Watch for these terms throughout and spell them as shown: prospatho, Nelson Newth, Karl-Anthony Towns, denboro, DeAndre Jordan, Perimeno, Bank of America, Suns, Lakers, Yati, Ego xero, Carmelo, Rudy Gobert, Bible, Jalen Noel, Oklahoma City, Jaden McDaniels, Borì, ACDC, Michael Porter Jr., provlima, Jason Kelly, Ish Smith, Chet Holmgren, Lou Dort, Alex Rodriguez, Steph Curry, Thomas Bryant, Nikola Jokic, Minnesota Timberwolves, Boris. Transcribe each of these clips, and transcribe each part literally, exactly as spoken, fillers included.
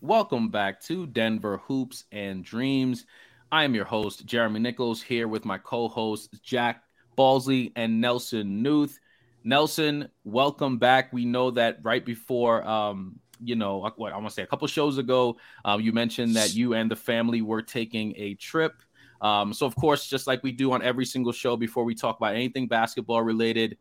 Welcome back to Denver Hoops and Dreams. I am your host, Jeremy Nichols, here with my co-hosts, Jack Balsley and Nelson Newth. Nelson, welcome back. We know that right before, um, you know, what I want to say a couple shows ago, uh, you mentioned that you and the family were taking a trip. Um, so, of course, just like we do on every single show before we talk about anything basketball related,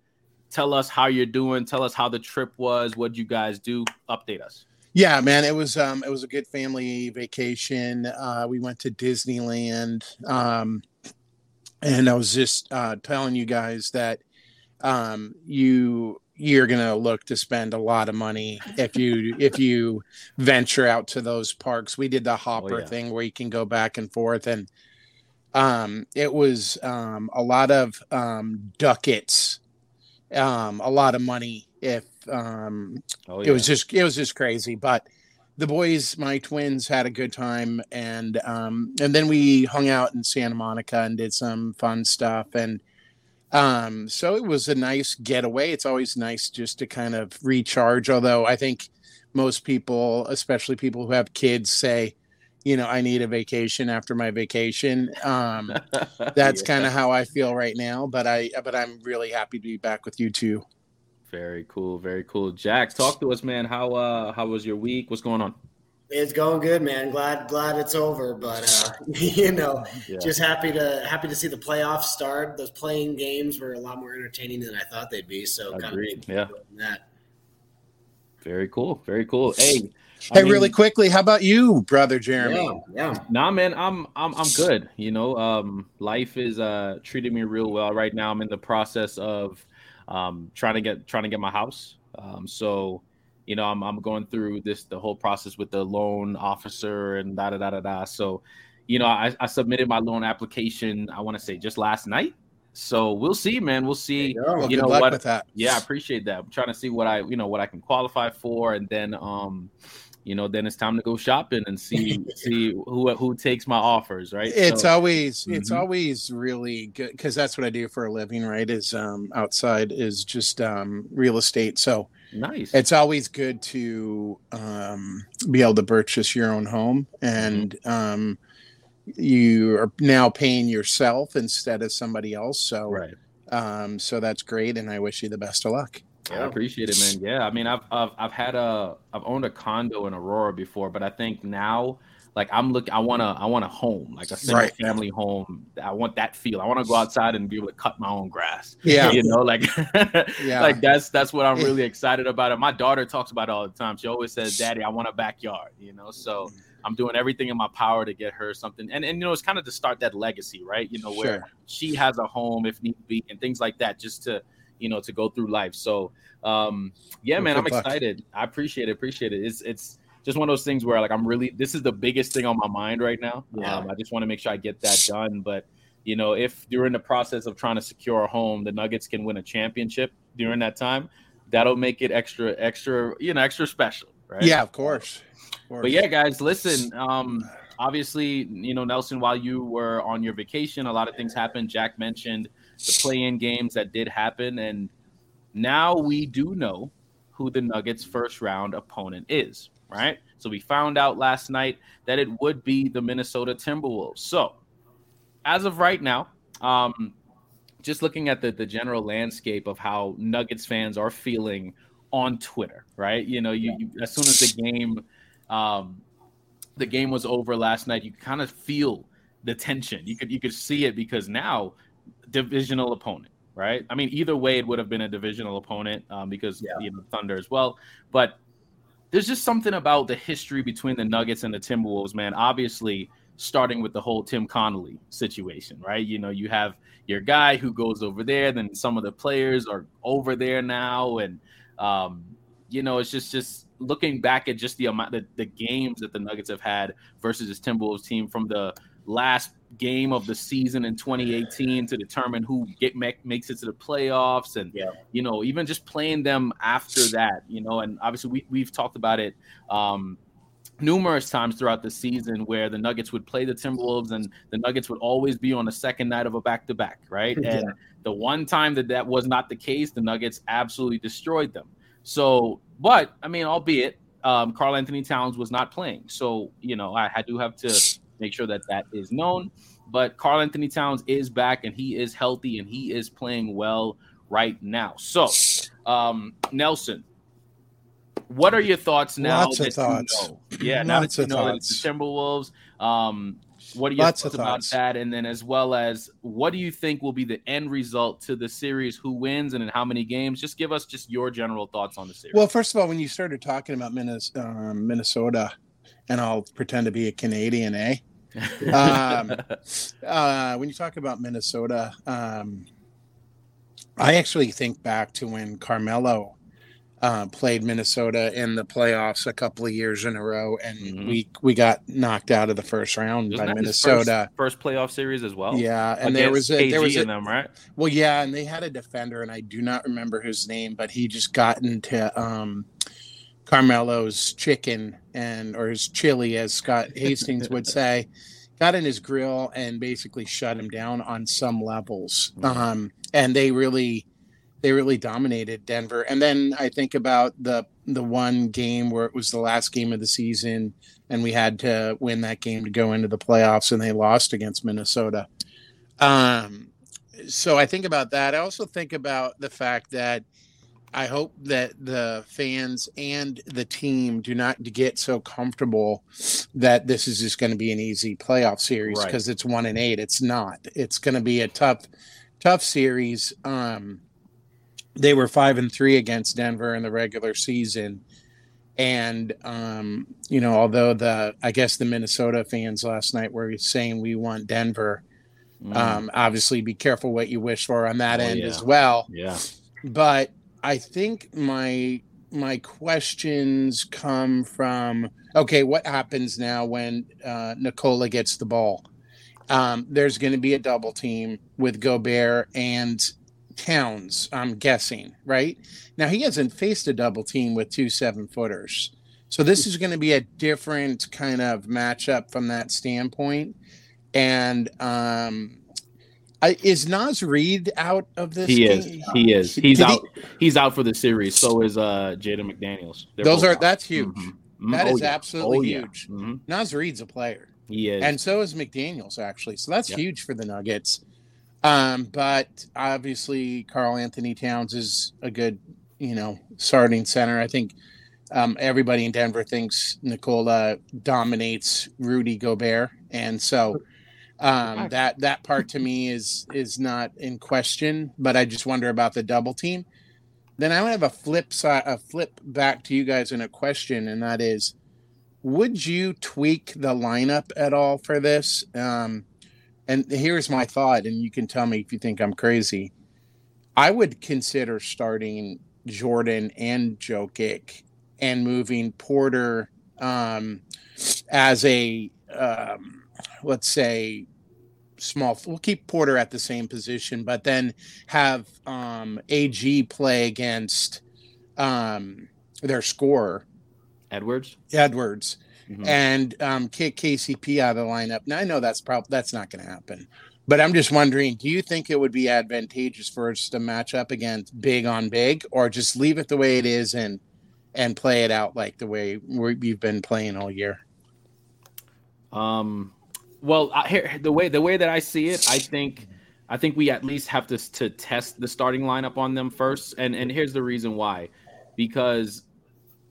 tell us how you're doing. Tell us how the trip was. What you guys do? Update us. Yeah, man, it was um, it was a good family vacation. Uh, we went to Disneyland, um, and I was just uh, telling you guys that um, you you're gonna look to spend a lot of money if you if you venture out to those parks. We did the hopper oh, yeah. thing where you can go back and forth, and um, it was um, a lot of um, ducats, um, a lot of money. If um oh, yeah. it was just it was just crazy, but the boys, my twins, had a good time, and um and then we hung out in Santa Monica and did some fun stuff, and um so it was a nice getaway. It's always nice just to kind of recharge, although I think most people, especially people who have kids, say, you know, I need a vacation after my vacation. Um that's yeah. kind of how I feel right now, but I but I'm really happy to be back with you two. Very cool, very cool. Jax, talk to us, man. How uh, how was your week? What's going on? It's going good, man. Glad glad it's over, but uh, you know, yeah. just happy to happy to see the playoffs start. Those playing games were a lot more entertaining than I thought they'd be. So kind of big yeah. that. Very cool, very cool. Hey, I hey, mean, really quickly, how about you, brother Jeremy? Yeah, yeah. Nah, man, I'm I'm I'm good. You know, um, life is uh, treating me real well right now. I'm in the process of. Um, trying to get trying to get my house. Um, so, you know, I'm I'm going through this the whole process with the loan officer and da da da da da. So, you know, I, I submitted my loan application. I want to say just last night. So we'll see, man. We'll see. You, well, you know what? With that. Yeah, I appreciate that. I'm trying to see what I you know what I can qualify for, and then um, you know, then it's time to go shopping and see see who who takes my offers. Right. It's so, always mm-hmm. it's always really good because that's what I do for a living. Right. Is um outside is just um real estate. So nice. It's always good to um be able to purchase your own home, and mm-hmm. um. you are now paying yourself instead of somebody else. So, right. um, so that's great. And I wish you the best of luck. Yeah, I appreciate it, man. Yeah. I mean, I've, I've, I've had a, I've owned a condo in Aurora before, but I think now, like I'm looking, I want to, I want a home, like a single right. family home. I want that feel. I want to go outside and be able to cut my own grass. Yeah. You know, like, yeah. like that's, that's what I'm really excited about. And my daughter talks about it all the time. She always says, Daddy, I want a backyard, you know? So, I'm doing everything in my power to get her something. And, and you know, it's kind of to start that legacy, right? You know, where sure. she has a home if need be and things like that, just to, you know, to go through life. So, um, yeah, man, I'm excited. I appreciate it. Appreciate it. It's it's just one of those things where, like, I'm really – this is the biggest thing on my mind right now. Yeah. Um, I just want to make sure I get that done. But, you know, if during the process of trying to secure a home, the Nuggets can win a championship during that time, that'll make it extra, extra, you know, extra special, right? Yeah, of course. But yeah, guys, listen, um, obviously, you know, Nelson, while you were on your vacation, a lot of things happened. Jack mentioned the play-in games that did happen. And now we do know who the Nuggets' first round opponent is, right? So we found out last night that it would be the Minnesota Timberwolves. So as of right now, um, just looking at the, the general landscape of how Nuggets fans are feeling on Twitter, right? You know, you, you as soon as the game, um, the game was over last night, you kind of feel the tension. You could you could see it because now divisional opponent, right? I mean, either way, it would have been a divisional opponent um, because yeah. you know, Thunder as well. But there's just something about the history between the Nuggets and the Timberwolves, man. Obviously, starting with the whole Tim Connolly situation, right? You know, you have your guy who goes over there, then some of the players are over there now. And, um, you know, it's just, just looking back at just the amount the, the games that the Nuggets have had versus this Timberwolves team from the last game of the season in twenty eighteen to determine who get make, makes it to the playoffs and yeah. you know, even just playing them after that, you know, and obviously we, we've talked about it um numerous times throughout the season where the Nuggets would play the Timberwolves and the Nuggets would always be on the second night of a back-to-back, right? yeah. And the one time that that was not the case, the Nuggets absolutely destroyed them. So but I mean, albeit um Karl-Anthony Towns was not playing, so you know, I, I do have to make sure that that is known. But Karl-Anthony Towns is back, and he is healthy, and he is playing well right now. So, um, Nelson, what are your thoughts now Lots that thoughts. you know? Yeah, now Lots that you know thoughts. that it's the Timberwolves, um, what are your Lots thoughts about that? And then as well as what do you think will be the end result to the series, who wins, and in how many games? Just give us just your general thoughts on the series. Well, first of all, when you started talking about Minnesota – and I'll pretend to be a Canadian, eh? um, uh, when you talk about Minnesota, um, I actually think back to when Carmelo uh, played Minnesota in the playoffs a couple of years in a row, and mm-hmm. we we got knocked out of the first round Isn't by Minnesota. First, first playoff series as well. Yeah, and there was a, there was a, in them, right? Well, yeah, and they had a defender, and I do not remember his name, but he just got into. Um, Carmelo's chicken and or his chili, as Scott Hastings would say, got in his grill and basically shut him down on some levels. Um, and they really, they really dominated Denver. And then I think about the the one game where it was the last game of the season, and we had to win that game to go into the playoffs, and they lost against Minnesota. Um, so I think about that. I also think about the fact that I hope that the fans and the team do not get so comfortable that this is just going to be an easy playoff series because right. it's one and eight. It's not. It's going to be a tough, tough series. Um, they were five and three against Denver in the regular season. And, um, you know, although the I guess the Minnesota fans last night were saying we want Denver, mm. um, obviously be careful what you wish for on that oh, end yeah. as well. Yeah. But I think my my questions come from, okay, what happens now when uh, Nikola gets the ball? Um, there's going to be a double team with Gobert and Towns, I'm guessing, right? Now, he hasn't faced a double team with two seven-footers. So this is going to be a different kind of matchup from that standpoint. And um I, is Naz Reid out of this? He game? is. He is. He's Did out. He, he's out for the series. So is uh, Jaden McDaniels. They're those are. Out. That's huge. Mm-hmm. That oh, is yeah. absolutely oh, yeah. huge. Mm-hmm. Naz Reid's a player. He is, and so is McDaniels actually. So that's yeah. huge for the Nuggets. Um, but obviously, Karl-Anthony Towns is a good, you know, starting center. I think um, everybody in Denver thinks Nikola dominates Rudy Gobert, and so. Um, that, that part to me is, is not in question, but I just wonder about the double team. Then I have a flip side, a flip back to you guys in a question. And that is, would you tweak the lineup at all for this? Um, and here's my thought, and you can tell me if you think I'm crazy. I would consider starting Jordan and Jokic and moving Porter, um, as a, um, let's say small, we'll keep Porter at the same position, but then have um, A G play against um, their scorer. Edwards? Edwards. Mm-hmm. And um, kick K C P out of the lineup. Now, I know that's probably, that's not going to happen, but I'm just wondering, do you think it would be advantageous for us to match up against big on big, or just leave it the way it is and, and play it out like the way we've been playing all year? Um, Well, I, here, the way the way that I see it, I think I think we at least have to to test the starting lineup on them first, and and here's the reason why, because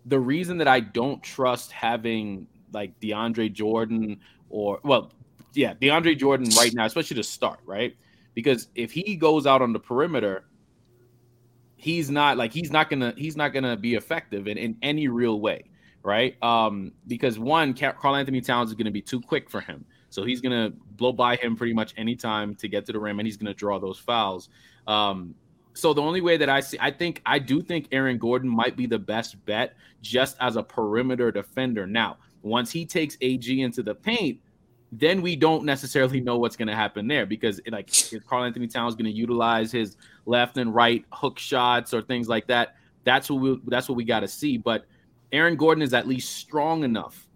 the reason that I don't trust having like DeAndre Jordan or well, yeah, DeAndre Jordan right now, especially to start, right? Because if he goes out on the perimeter, he's not like he's not gonna he's not gonna be effective in, in any real way, right? Um, because one, Karl-Anthony Towns is gonna be too quick for him. So he's going to blow by him pretty much any time to get to the rim, and he's going to draw those fouls. Um, so the only way that I see – I think I do think Aaron Gordon might be the best bet just as a perimeter defender. Now, once he takes A G into the paint, then we don't necessarily know what's going to happen there because, it, like, if Karl-Anthony Towns going to utilize his left and right hook shots or things like that, that's what we, that's what we got to see. But Aaron Gordon is at least strong enough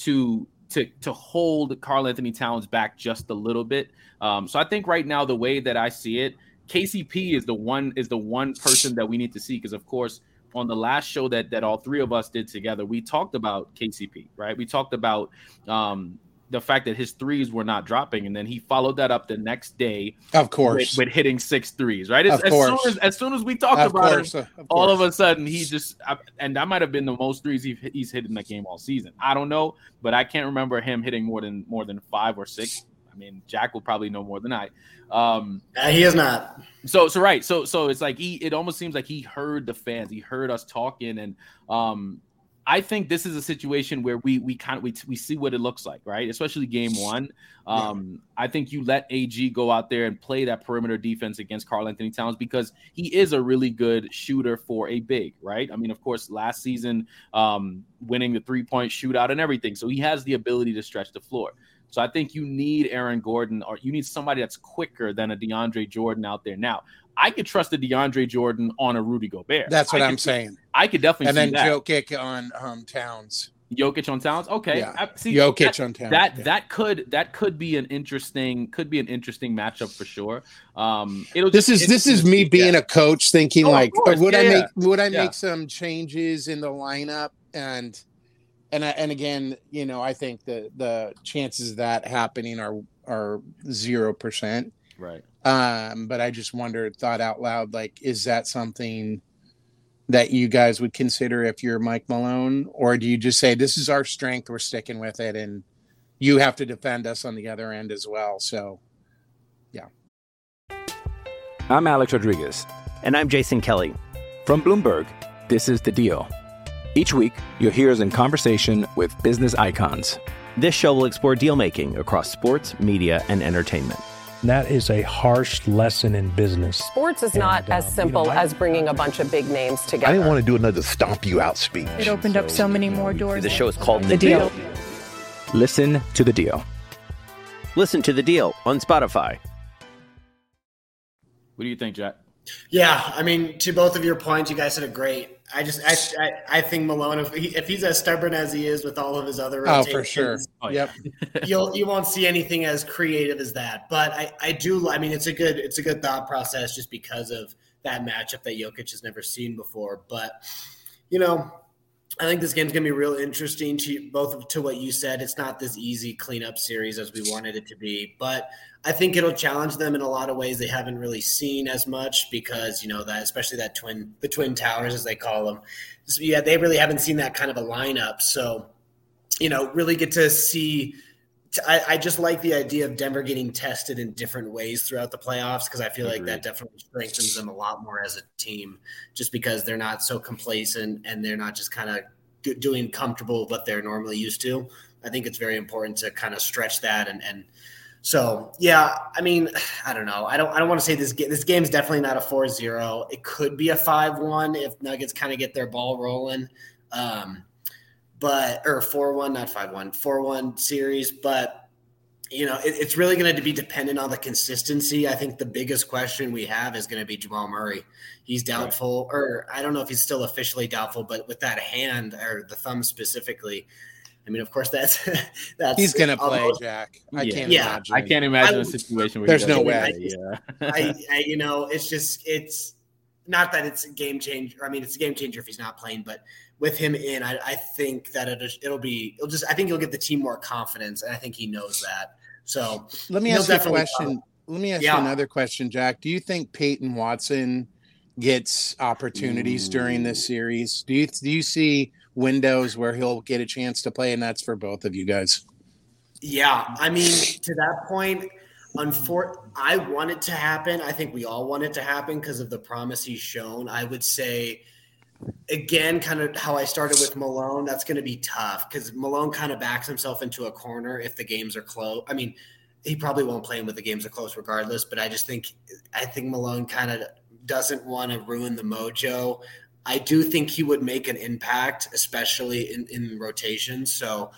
to – to to hold Karl-Anthony Towns back just a little bit. Um, so I think right now, the way that I see it, K C P is the one is the one person that we need to see. Because, of course, on the last show that that all three of us did together, we talked about K C P, right? We talked about um, the fact that his threes were not dropping. And then he followed that up the next day. Of course. With, with hitting six threes, right? As, of course. As soon as, as soon as we talked of about course. It, of all of a sudden he just – and that might have been the most threes he's, he's hit in that game all season. I don't know, but I can't remember him hitting more than more than five or six. I mean, Jack will probably know more than I. Um, uh, he is not. So, so right. So, so it's like he – it almost seems like he heard the fans. He heard us talking, and um, – I think this is a situation where we we kind of we, we see what it looks like, right? Especially game one. Um, yeah. I think you let A G go out there and play that perimeter defense against Karl-Anthony Towns because he is a really good shooter for a big, right? I mean, of course, last season um, winning the three-point shootout and everything. So he has the ability to stretch the floor. So I think you need Aaron Gordon, or you need somebody that's quicker than a DeAndre Jordan out there now. I could trust the DeAndre Jordan on a Rudy Gobert. That's what I I'm could, saying. I could definitely and see that. And then Jokic on um, Towns. Jokic on Towns. Okay. Yeah. I, see, Jokic that, on Towns. That yeah. that could that could be an interesting could be an interesting matchup for sure. Um, it'll this just, is this is me being that. a coach thinking oh, like oh, would yeah, I yeah. make would I yeah. make some changes in the lineup and and I, and again, you know, I think the the chances of that happening are are zero percent. Right. Um, but I just wondered, thought out loud, like, is that something that you guys would consider if you're Mike Malone? Or do you just say, this is our strength, we're sticking with it, and you have to defend us on the other end as well? So, yeah. I'm Alex Rodriguez. And I'm Jason Kelly. From Bloomberg, this is The Deal. Each week, you'll hear us in conversation with business icons. This show will explore deal-making across sports, media, and entertainment. That is a harsh lesson in business. Sports is and, not as uh, simple you know, I, as bringing a bunch of big names together. I didn't want to do another stomp you out speech. It opened so, up so many more doors. The show is called The, the Deal. Deal. Listen to The Deal. Listen to The Deal on Spotify. What do you think, Jack? Yeah, I mean, to both of your points, you guys said it great. I just, I, I, I think Malone, if, he, if he's as stubborn as he is with all of his other rotations, oh, for sure, oh, yep, you'll you won't see anything as creative as that. But I, I do, I mean, it's a good, it's a good thought process just because of that matchup that Jokic has never seen before. But you know, I think this game's gonna be real interesting to you, both to what you said. It's not this easy cleanup series as we wanted it to be, but I think it'll challenge them in a lot of ways they haven't really seen as much because, you know, that especially that twin, the twin towers, as they call them. So, yeah, they really haven't seen that kind of a lineup. So, you know, really get to see. I, I just like the idea of Denver getting tested in different ways throughout the playoffs because I feel like that definitely strengthens them a lot more as a team just because they're not so complacent and they're not just kind of do, doing comfortable what they're normally used to. I think it's very important to kind of stretch that and and. So, yeah, I mean, I don't know. I don't I don't want to say this game. This game's definitely not a four zero. It could be a five one if Nuggets kind of get their ball rolling. Um, but or four one, not five one, four one series. But, you know, it, it's really going to be dependent on the consistency. I think the biggest question we have is going to be Jamal Murray. He's doubtful, or I don't know if he's still officially doubtful, but with that hand or the thumb specifically, I mean, of course, that's that's. He's gonna play, almost, Jack. I yeah. can't yeah. imagine. I can't imagine I, a situation where there's no way. I just, yeah, I, I, you know, it's just it's not that it's a game changer. I mean, it's a game changer if he's not playing, but with him in, I, I think that it'll, it'll be. It'll just. I think he'll give the team more confidence, and I think he knows that. So let me ask you a question. Let me ask yeah. you another question, Jack. Do you think Peyton Watson gets opportunities mm. during this series? Do you do you see windows where he'll get a chance to play? And that's for both of you guys. Yeah, I mean, to that point, unfor- I want it to happen. I think we all want it to happen because of the promise he's shown. I would say, again, kind of how I started with Malone, that's going to be tough because Malone kind of backs himself into a corner if the games are close. I mean, he probably won't play him if the games are close regardless, but I just think I think Malone kind of doesn't want to ruin the mojo. I do think he would make an impact, especially in, in rotation. So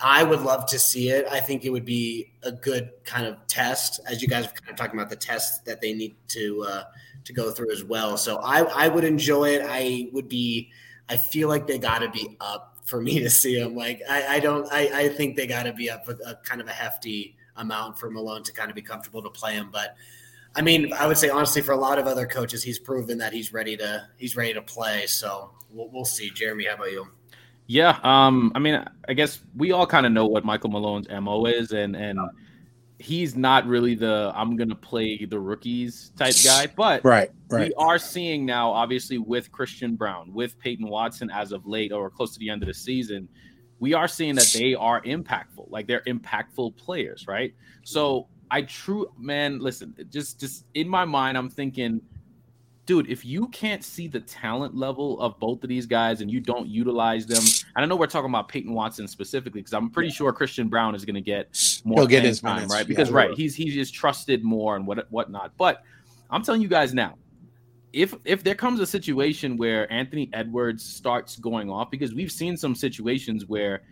I would love to see it. I think it would be a good kind of test, as you guys were kind of talking about the tests that they need to uh, to go through as well. So I, I would enjoy it. I would be – I feel like they got to be up for me to see them. Like I, I don't – I think they got to be up with a kind of a hefty amount for Malone to kind of be comfortable to play him. But, I mean, I would say honestly for a lot of other coaches, he's proven that he's ready to he's ready to play. So we'll, we'll see. Jeremy, how about you? Yeah, um, I mean, I guess we all kind of know what Michael Malone's M O is, and and he's not really the I'm going to play the rookies type guy. But right, right. we are seeing now, obviously, with Christian Brown, with Peyton Watson as of late or close to the end of the season, we are seeing that they are impactful. Like, they're impactful players, right? So I true – man, listen, just just in my mind, I'm thinking – dude, if you can't see the talent level of both of these guys and you don't utilize them, I know we're talking about Peyton Watson specifically because I'm pretty yeah. sure Christian Brown is going to get more He'll get his time, minutes. right? Because yeah, right, he's he is trusted more and what whatnot. But I'm telling you guys now, if if there comes a situation where Anthony Edwards starts going off, because we've seen some situations where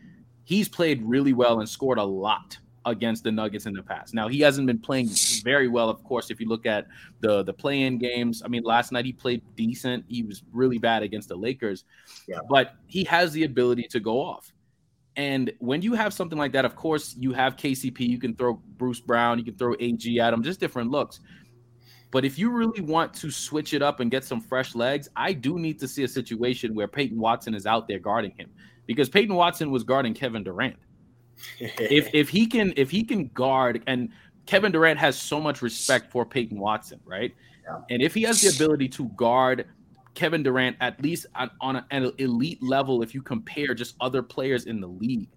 he's played really well and scored a lot against the Nuggets in the past. Now, he hasn't been playing very well, of course, if you look at the the play-in games. I mean, last night he played decent. He was really bad against the Lakers. Yeah. But he has the ability to go off. And when you have something like that, of course, you have K C P. You can throw Bruce Brown. You can throw A G at him. Just different looks. But if you really want to switch it up and get some fresh legs, I do need to see a situation where Peyton Watson is out there guarding him. Because Peyton Watson was guarding Kevin Durant. if if he can if he can guard, and Kevin Durant has so much respect for Peyton Watson, right? Yeah. And if he has the ability to guard Kevin Durant at least on, on a, an elite level, if you compare just other players in the league,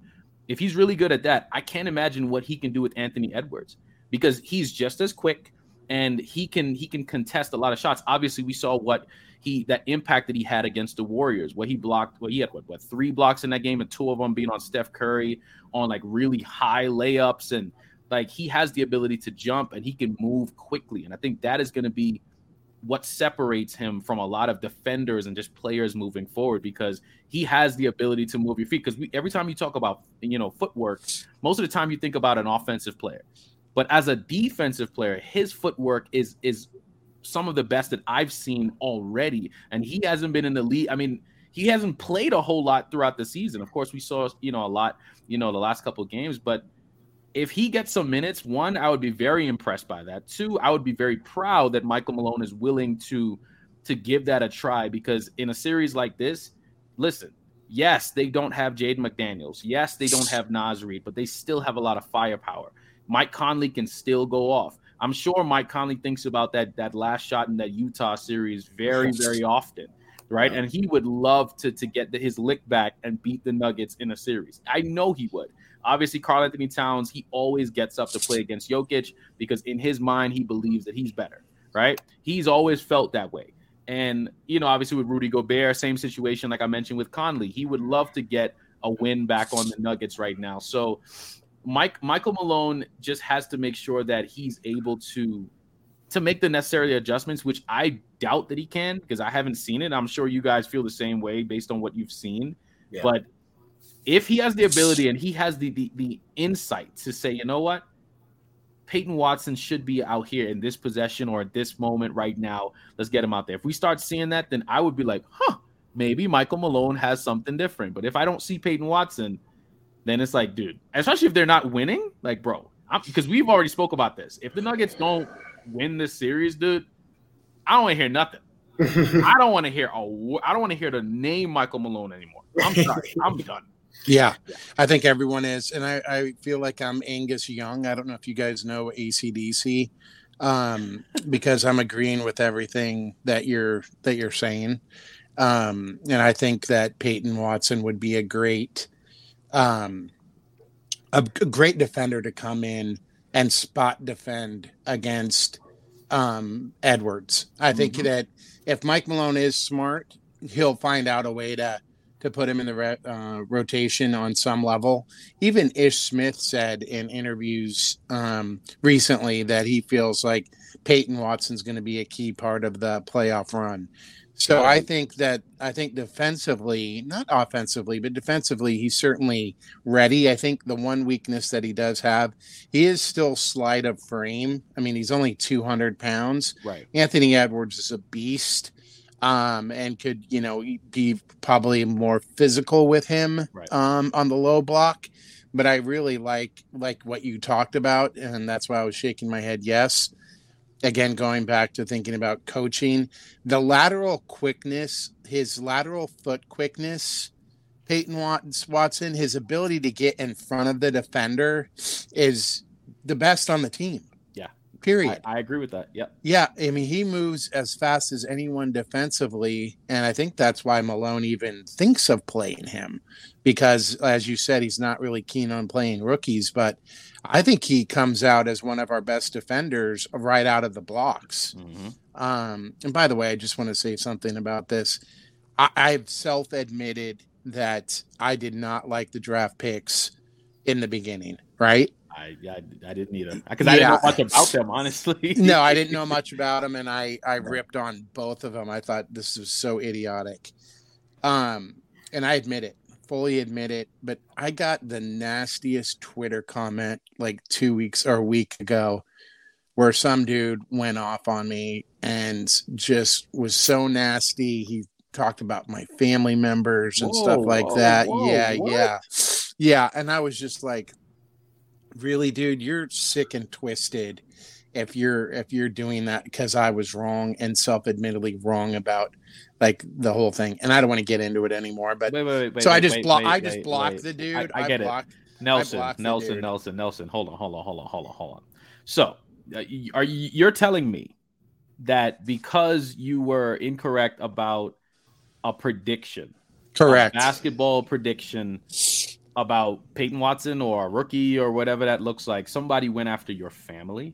if he's really good at that, I can't imagine what he can do with Anthony Edwards, because he's just as quick and he can he can contest a lot of shots. Obviously, we saw what he that impact that he had against the Warriors, what he blocked, what he had, what, what three blocks in that game, and two of them being on Steph Curry on like really high layups. And like, he has the ability to jump and he can move quickly. And I think that is going to be what separates him from a lot of defenders and just players moving forward, because he has the ability to move your feet. Because every time you talk about, you know, footwork, most of the time you think about an offensive player. But as a defensive player, his footwork is is some of the best that I've seen already. And he hasn't been in the league. I mean, he hasn't played a whole lot throughout the season. Of course, we saw, you know, a lot, you know, the last couple of games. But if he gets some minutes, one, I would be very impressed by that. Two, I would be very proud that Michael Malone is willing to, to give that a try, because in a series like this, listen, yes, they don't have Jaden McDaniels. Yes, they don't have Naz Reid, but they still have a lot of firepower. Mike Conley can still go off. I'm sure Mike Conley thinks about that that last shot in that Utah series very, very often, right? And he would love to, to get the, his lick back and beat the Nuggets in a series. I know he would. Obviously, Karl-Anthony Towns, he always gets up to play against Jokic because in his mind, he believes that he's better, right? He's always felt that way. And, you know, obviously with Rudy Gobert, same situation like I mentioned with Conley. He would love to get a win back on the Nuggets right now. So Mike Michael Malone just has to make sure that he's able to to make the necessary adjustments, which I doubt that he can, because I haven't seen it. I'm sure you guys feel the same way based on what you've seen. Yeah. But if he has the ability and he has the, the the insight to say, you know what, Peyton Watson should be out here in this possession or at this moment right now, let's get him out there. If we start seeing that, then I would be like, huh, maybe Michael Malone has something different. But if I don't see Peyton Watson, then it's like, dude, especially if they're not winning, like, bro, because we've already spoke about this. If the Nuggets don't win this series, dude, I don't want to hear nothing. I don't want to hear a, I don't want to hear the name Michael Malone anymore. I'm sorry. I'm done. Yeah, I think everyone is. And I, I feel like I'm Angus Young. I don't know if you guys know A C D C, um, because I'm agreeing with everything that you're that you're saying. Um, and I think that Peyton Watson would be a great um, a great defender to come in and spot defend against um, Edwards. I think mm-hmm. that if Mike Malone is smart, he'll find out a way to to put him in the uh, rotation on some level. Even Ish Smith said in interviews um, recently that he feels like Peyton Watson's going to be a key part of the playoff run. So I think that I think defensively, not offensively, but defensively, he's certainly ready. I think the one weakness that he does have, he is still slight of frame. I mean, he's only two hundred pounds. Right. Anthony Edwards is a beast. Um, and could, you know, be probably more physical with him right. um, on the low block. But I really like like what you talked about, and that's why I was shaking my head yes. Again, going back to thinking about coaching, the lateral quickness, his lateral foot quickness, Peyton Watson, his ability to get in front of the defender is the best on the team. Period. I, I agree with that. Yeah. Yeah. I mean, he moves as fast as anyone defensively. And I think that's why Malone even thinks of playing him, because as you said, he's not really keen on playing rookies, but I think he comes out as one of our best defenders right out of the blocks. Mm-hmm. Um, and by the way, I just want to say something about this. I, I've self-admitted that I did not like the draft picks in the beginning. Right. I, I I didn't either because I yeah. didn't know much about them, honestly. No, I didn't know much about them, and I, I ripped on both of them. I thought this was so idiotic. Um, and I admit it, fully admit it, but I got the nastiest Twitter comment like two weeks or a week ago where some dude went off on me and just was so nasty. He talked about my family members and whoa, stuff like that. Whoa, yeah, what? yeah. Yeah, and I was just like, really, dude, you're sick and twisted if you're if you're doing that, because I was wrong and self-admittedly wrong about like the whole thing, and I don't want to get into it anymore. But wait, wait, wait, so wait, I just blocked. I just wait, blocked wait. the dude. I, I get I blocked, it, Nelson, I Nelson, Nelson, Nelson. Hold on, hold on, hold on, hold on, hold on. So, uh, are you, you're telling me that because you were incorrect about a prediction, correct, a basketball prediction about Peyton Watson or a rookie or whatever that looks like, somebody went after your family?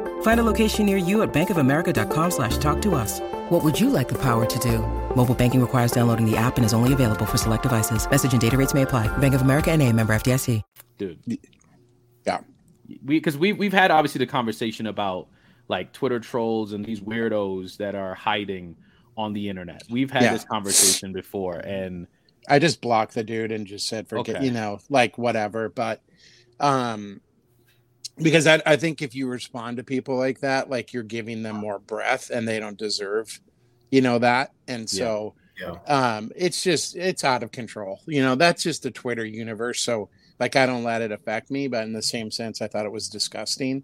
Find a location near you at bankofamerica.com slash talk to us. What would you like the power to do? Mobile banking requires downloading the app and is only available for select devices. Message and data rates may apply. Bank of America N A, member F D I C. Dude. Yeah. Because we, we, we've had, obviously, the conversation about, like, Twitter trolls and these weirdos that are hiding on the internet. We've had yeah. this conversation before, and I just blocked the dude and just said, forget, okay. you know, like, whatever. But, um... because I, I think if you respond to people like that, like you're giving them more breath and they don't deserve, you know, that. And so yeah. Yeah. Um, it's just, it's out of control. You know, that's just the Twitter universe. So like, I don't let it affect me, but in the same sense, I thought it was disgusting.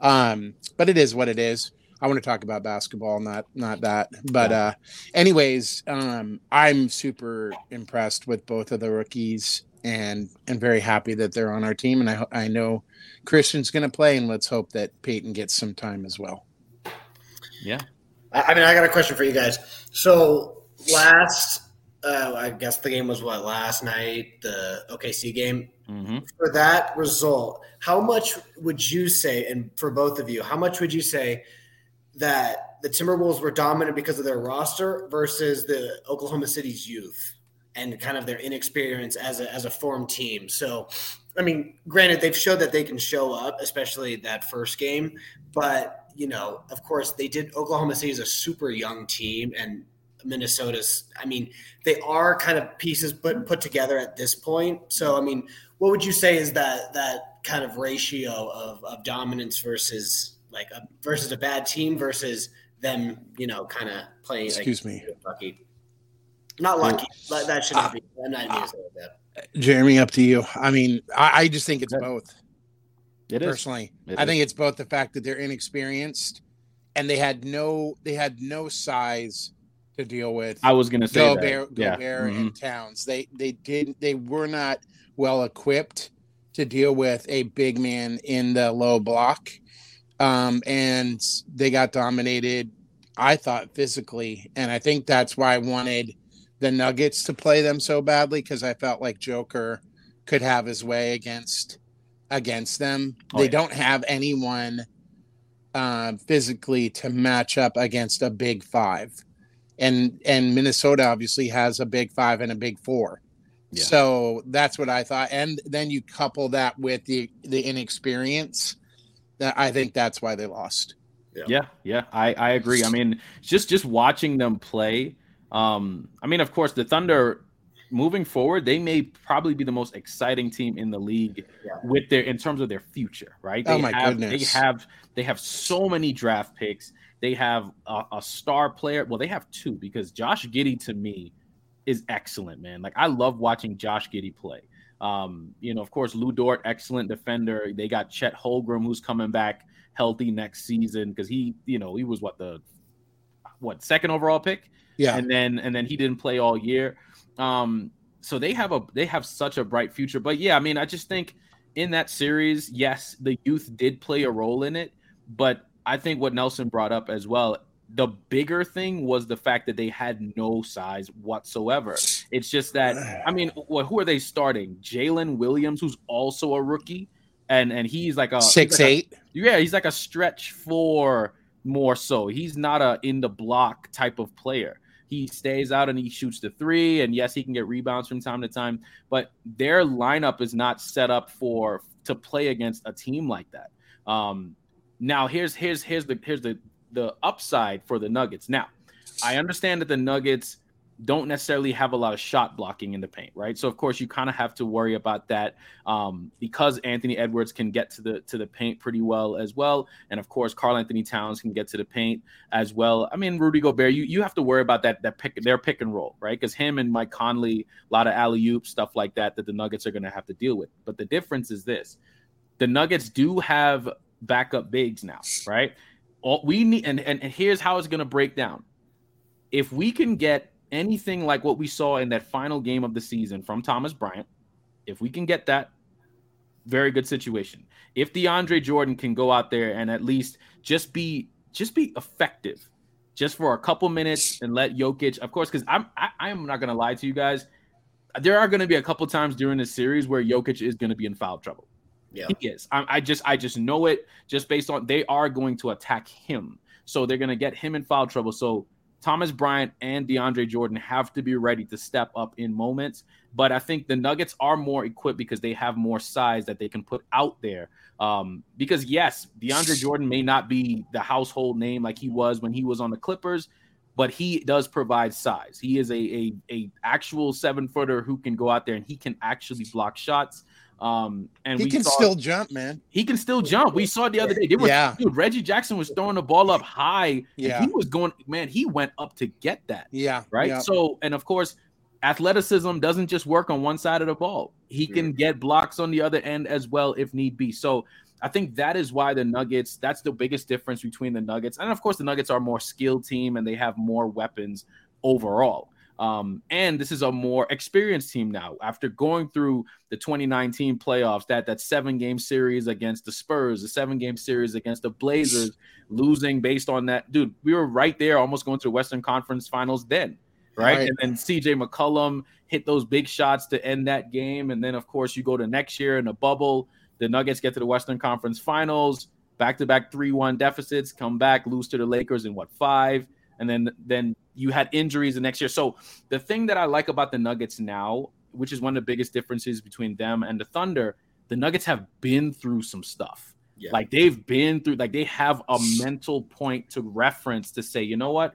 Um, but it is what it is. I want to talk about basketball, not, not that. But uh, anyways, um, I'm super impressed with both of the rookies. And I'm very happy that they're on our team. And I I know Christian's going to play, and let's hope that Peyton gets some time as well. Yeah. I mean, I got a question for you guys. So last, uh, I guess the game was what, last night, the O K C game? Mm-hmm. For that result, how much would you say, and for both of you, how much would you say that the Timberwolves were dominant because of their roster versus the Oklahoma City's youth and kind of their inexperience as a as a formed team? So, I mean, granted, they've showed that they can show up, especially that first game. But, you know, of course, they did. Oklahoma City is a super young team, and Minnesota's, I mean, they are kind of pieces put, put together at this point. So, I mean, what would you say is that that kind of ratio of, of dominance versus like a, versus a bad team versus them, you know, kind of playing. Excuse like, me. Lucky. Not lucky. But that should not uh, be. I'm not even uh, saying that. Jeremy, up to you. I mean, I, I just think it's both. It is. Personally, it I is. think it's both the fact that they're inexperienced and they had no they had no size to deal with. I was going to say Gobert, that. Yeah. Gobert mm-hmm. and Towns. They they did they were not well equipped to deal with a big man in the low block, um, and they got dominated. I thought physically, and I think that's why I wanted the Nuggets to play them so badly because I felt like Joker could have his way against. Against them, oh, they yeah. don't have anyone uh, physically to match up against a big five, and and Minnesota obviously has a big five and a big four, yeah. so that's what I thought. And then you couple that with the the inexperience, that I think that's why they lost. Yeah, yeah, yeah I I agree. I mean, just just watching them play. Um, I mean, of course, the Thunder. Moving forward, they may probably be the most exciting team in the league yeah. with their in terms of their future, right? They oh my have, goodness! They have they have so many draft picks. They have a, a star player. Well, they have two because Josh Giddey to me is excellent, man. Like I love watching Josh Giddey play. Um, you know, of course, Lou Dort, excellent defender. They got Chet Holmgren, who's coming back healthy next season because he, you know, he was what the what second overall pick, yeah, and then and then he didn't play all year. Um, so they have a they have such a bright future. But yeah, I mean, I just think in that series, yes, the youth did play a role in it. But I think what Nelson brought up as well, the bigger thing was the fact that they had no size whatsoever. It's just that I mean, well, who are they starting? Jalen Williams, who's also a rookie, and and he's like a six like eight. A, yeah, he's like a stretch four more so. He's not a in the block type of player. He stays out and he shoots the three, and yes, he can get rebounds from time to time. But their lineup is not set up for to play against a team like that. Um, now, here's here's here's the here's the the upside for the Nuggets. Now, I understand that the Nuggets don't necessarily have a lot of shot blocking in the paint, right? So of course, you kind of have to worry about that um, because Anthony Edwards can get to the to the paint pretty well as well, and of course, Karl-Anthony Towns can get to the paint as well. I mean, Rudy Gobert, you, you have to worry about that that pick their pick and roll, right? Because him and Mike Conley, a lot of alley-oop stuff like that that the Nuggets are going to have to deal with. But the difference is this: the Nuggets do have backup bigs now, right? All we need, and and, and here's how it's going to break down: if we can get anything like what we saw in that final game of the season from Thomas Bryant, if we can get that, very good situation. If DeAndre Jordan can go out there and at least just be just be effective just for a couple minutes and let Jokic, of course, because I'm I, I'm not gonna lie to you guys, there are gonna be a couple times during this series where Jokic is gonna be in foul trouble. Yeah, he is. I, I just I just know it just based on they are going to attack him, so they're gonna get him in foul trouble. So Thomas Bryant and DeAndre Jordan have to be ready to step up in moments. But I think the Nuggets are more equipped because they have more size that they can put out there. Um, because, yes, DeAndre Jordan may not be the household name like he was when he was on the Clippers, but he does provide size. He is a, a, a actual seven-footer who can go out there and he can actually block shots. Um, and he we can saw, still jump, man. He can still jump. We saw it the other day. They were, yeah. Dude, Reggie Jackson was throwing the ball up high. Yeah. He was going, man, he went up to get that. Yeah. Right. Yeah. So, and of course, athleticism doesn't just work on one side of the ball. He sure. can get blocks on the other end as well if need be. So I think that is why the Nuggets, that's the biggest difference between the Nuggets. And of course, the Nuggets are a more skilled team and they have more weapons overall. Um, and this is a more experienced team now. After going through the twenty nineteen playoffs, that that seven-game series against the Spurs, the seven-game series against the Blazers, losing based on that. Dude, we were right there almost going to the Western Conference Finals then, right? right? And then C J McCollum hit those big shots to end that game. And then, of course, you go to next year in a bubble. The Nuggets get to the Western Conference Finals, back-to-back three one deficits, come back, lose to the Lakers in, what, five? And then then you had injuries the next year. So the thing that I like about the Nuggets now, which is one of the biggest differences between them and the Thunder, the Nuggets have been through some stuff. Yeah. Like they've been through, like they have a mental point to reference to say, you know what,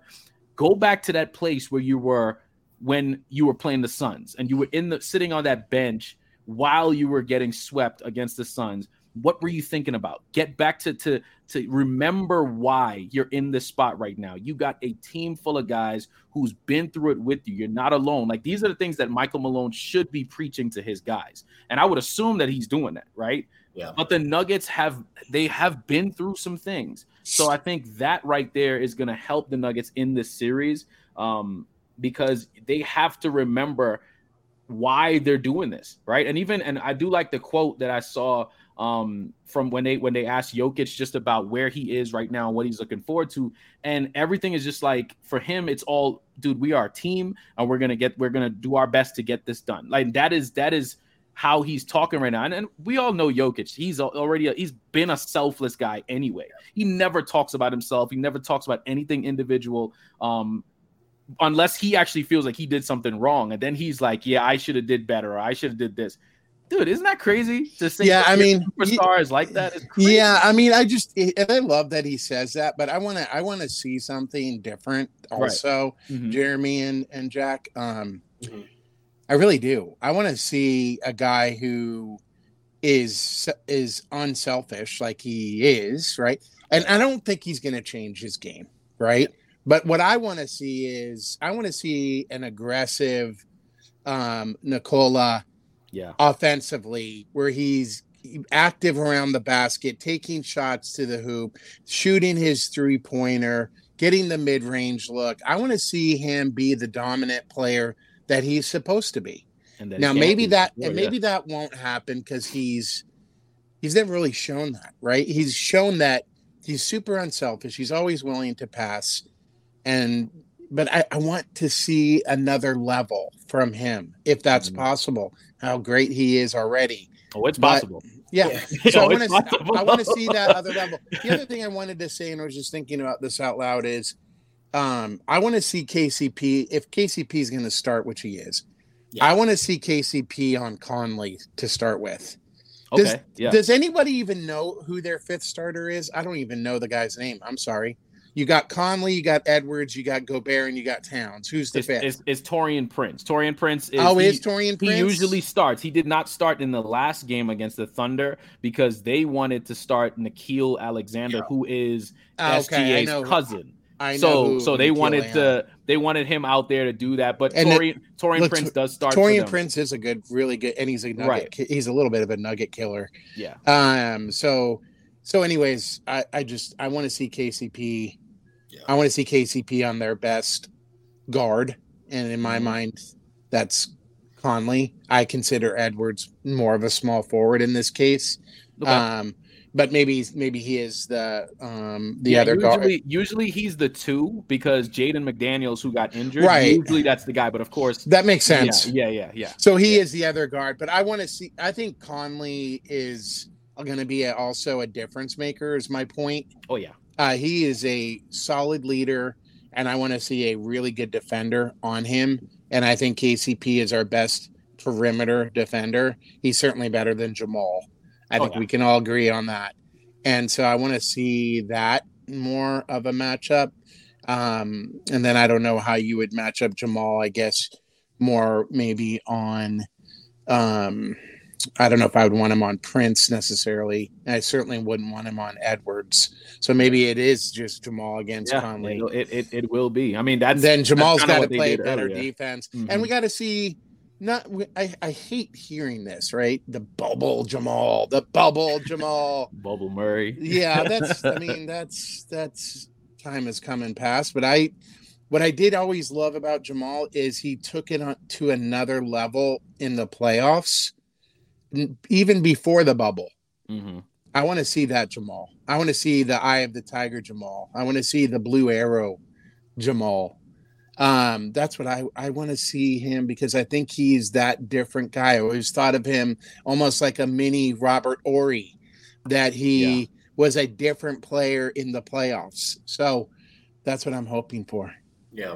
go back to that place where you were when you were playing the Suns and you were in the sitting on that bench while you were getting swept against the Suns. What were you thinking about? Get back to to to remember why you're in this spot right now. You got a team full of guys who's been through it with you. You're not alone. Like, these are the things that Michael Malone should be preaching to his guys. And I would assume that he's doing that, right? Yeah. But the Nuggets have they have been through some things. So I think that right there is going to help the Nuggets in this series, um, because they have to remember why they're doing this, right? And even and I do like the quote that I saw um from when they when they asked Jokic just about where he is right now and what he's looking forward to, and everything is just like, for him it's all, dude, we are a team and we're gonna get we're gonna do our best to get this done. Like, that is that is how he's talking right now. And, and we all know Jokic. He's already a, he's been a selfless guy anyway. He never talks about himself. He never talks about anything individual, um unless he actually feels like he did something wrong, and then he's like, yeah, I should have did better, or I should have did this. Dude, isn't that crazy to say? Yeah, I mean, superstars like that is crazy. Yeah, I mean, I just and I love that he says that, but I want to I want to see something different also, right. Mm-hmm. Jeremy and and Jack. Um, mm-hmm. I really do. I want to see a guy who is is unselfish like he is, right? And I don't think he's going to change his game, right? Yeah. But what I want to see is I want to see an aggressive um, Nikola. Yeah, offensively, where he's active around the basket, taking shots to the hoop, shooting his three-pointer, getting the mid-range look. I want to see him be the dominant player that he's supposed to be. And now, maybe that before, and maybe yeah. that won't happen because he's he's never really shown that, right? He's shown that he's super unselfish. He's always willing to pass, and but I, I want to see another level from him, if that's mm-hmm. possible. How great he is already. Oh, it's but, possible. Yeah. So oh, I want to see that other level. The other thing I wanted to say, and I was just thinking about this out loud, is um, I want to see K C P. If K C P is going to start, which he is, yeah. I want to see K C P on Conley to start with. Okay. Does, yeah. does anybody even know who their fifth starter is? I don't even know the guy's name. I'm sorry. You got Conley, you got Edwards, you got Gobert, and you got Towns. Who's the it's, fifth? It's, it's Taurean Prince. Taurean Prince is Oh, he, is Taurean Prince? He usually starts. He did not start in the last game against the Thunder because they wanted to start Nickeil Alexander, yeah. who is oh, S G A's okay. I know. cousin. I know so who so they Nickeil wanted am. to they wanted him out there to do that. But Taurean Taurean Prince t- does start. Taurean Prince is a good, really good, and he's a nugget. Right. Ki- he's a little bit of a nugget killer. Yeah. Um. So so, anyways, I, I just I want to see K C P. Yeah. I want to see K C P on their best guard. And in my mm-hmm. mind, that's Conley. I consider Edwards more of a small forward in this case. Okay. Um, but maybe maybe he is the um, the yeah, other usually, guard. Usually he's the two because Jaden McDaniels, who got injured, right. usually that's the guy. But, of course. That makes sense. Yeah, yeah, yeah. yeah. So he yeah. is the other guard. But I want to see – I think Conley is going to be a, also a difference maker is my point. Oh, yeah. Uh, he is a solid leader, and I want to see a really good defender on him. And I think K C P is our best perimeter defender. He's certainly better than Jamal. I oh, think yeah. we can all agree on that. And so I want to see that more of a matchup. Um, and then I don't know how you would match up Jamal, I guess, more maybe on um, I don't know if I would want him on Prince necessarily. I certainly wouldn't want him on Edwards. So maybe it is just Jamal against yeah, Conley. It, it it will be. I mean, that's then Jamal's got to play better earlier. defense, mm-hmm. and we got to see. Not I, I hate hearing this, right? The bubble Jamal, the bubble Jamal, bubble Murray. Yeah, that's. I mean, that's that's time has come and passed. But I, what I did always love about Jamal is he took it on to another level in the playoffs. Even before the bubble, mm-hmm. I want to see that Jamal. I want to see the eye of the tiger Jamal. I want to see the blue arrow Jamal. Um, that's what I, I want to see him because I think he's that different guy. I always thought of him almost like a mini Robert Horry, that he yeah. was a different player in the playoffs. So that's what I'm hoping for. Yeah.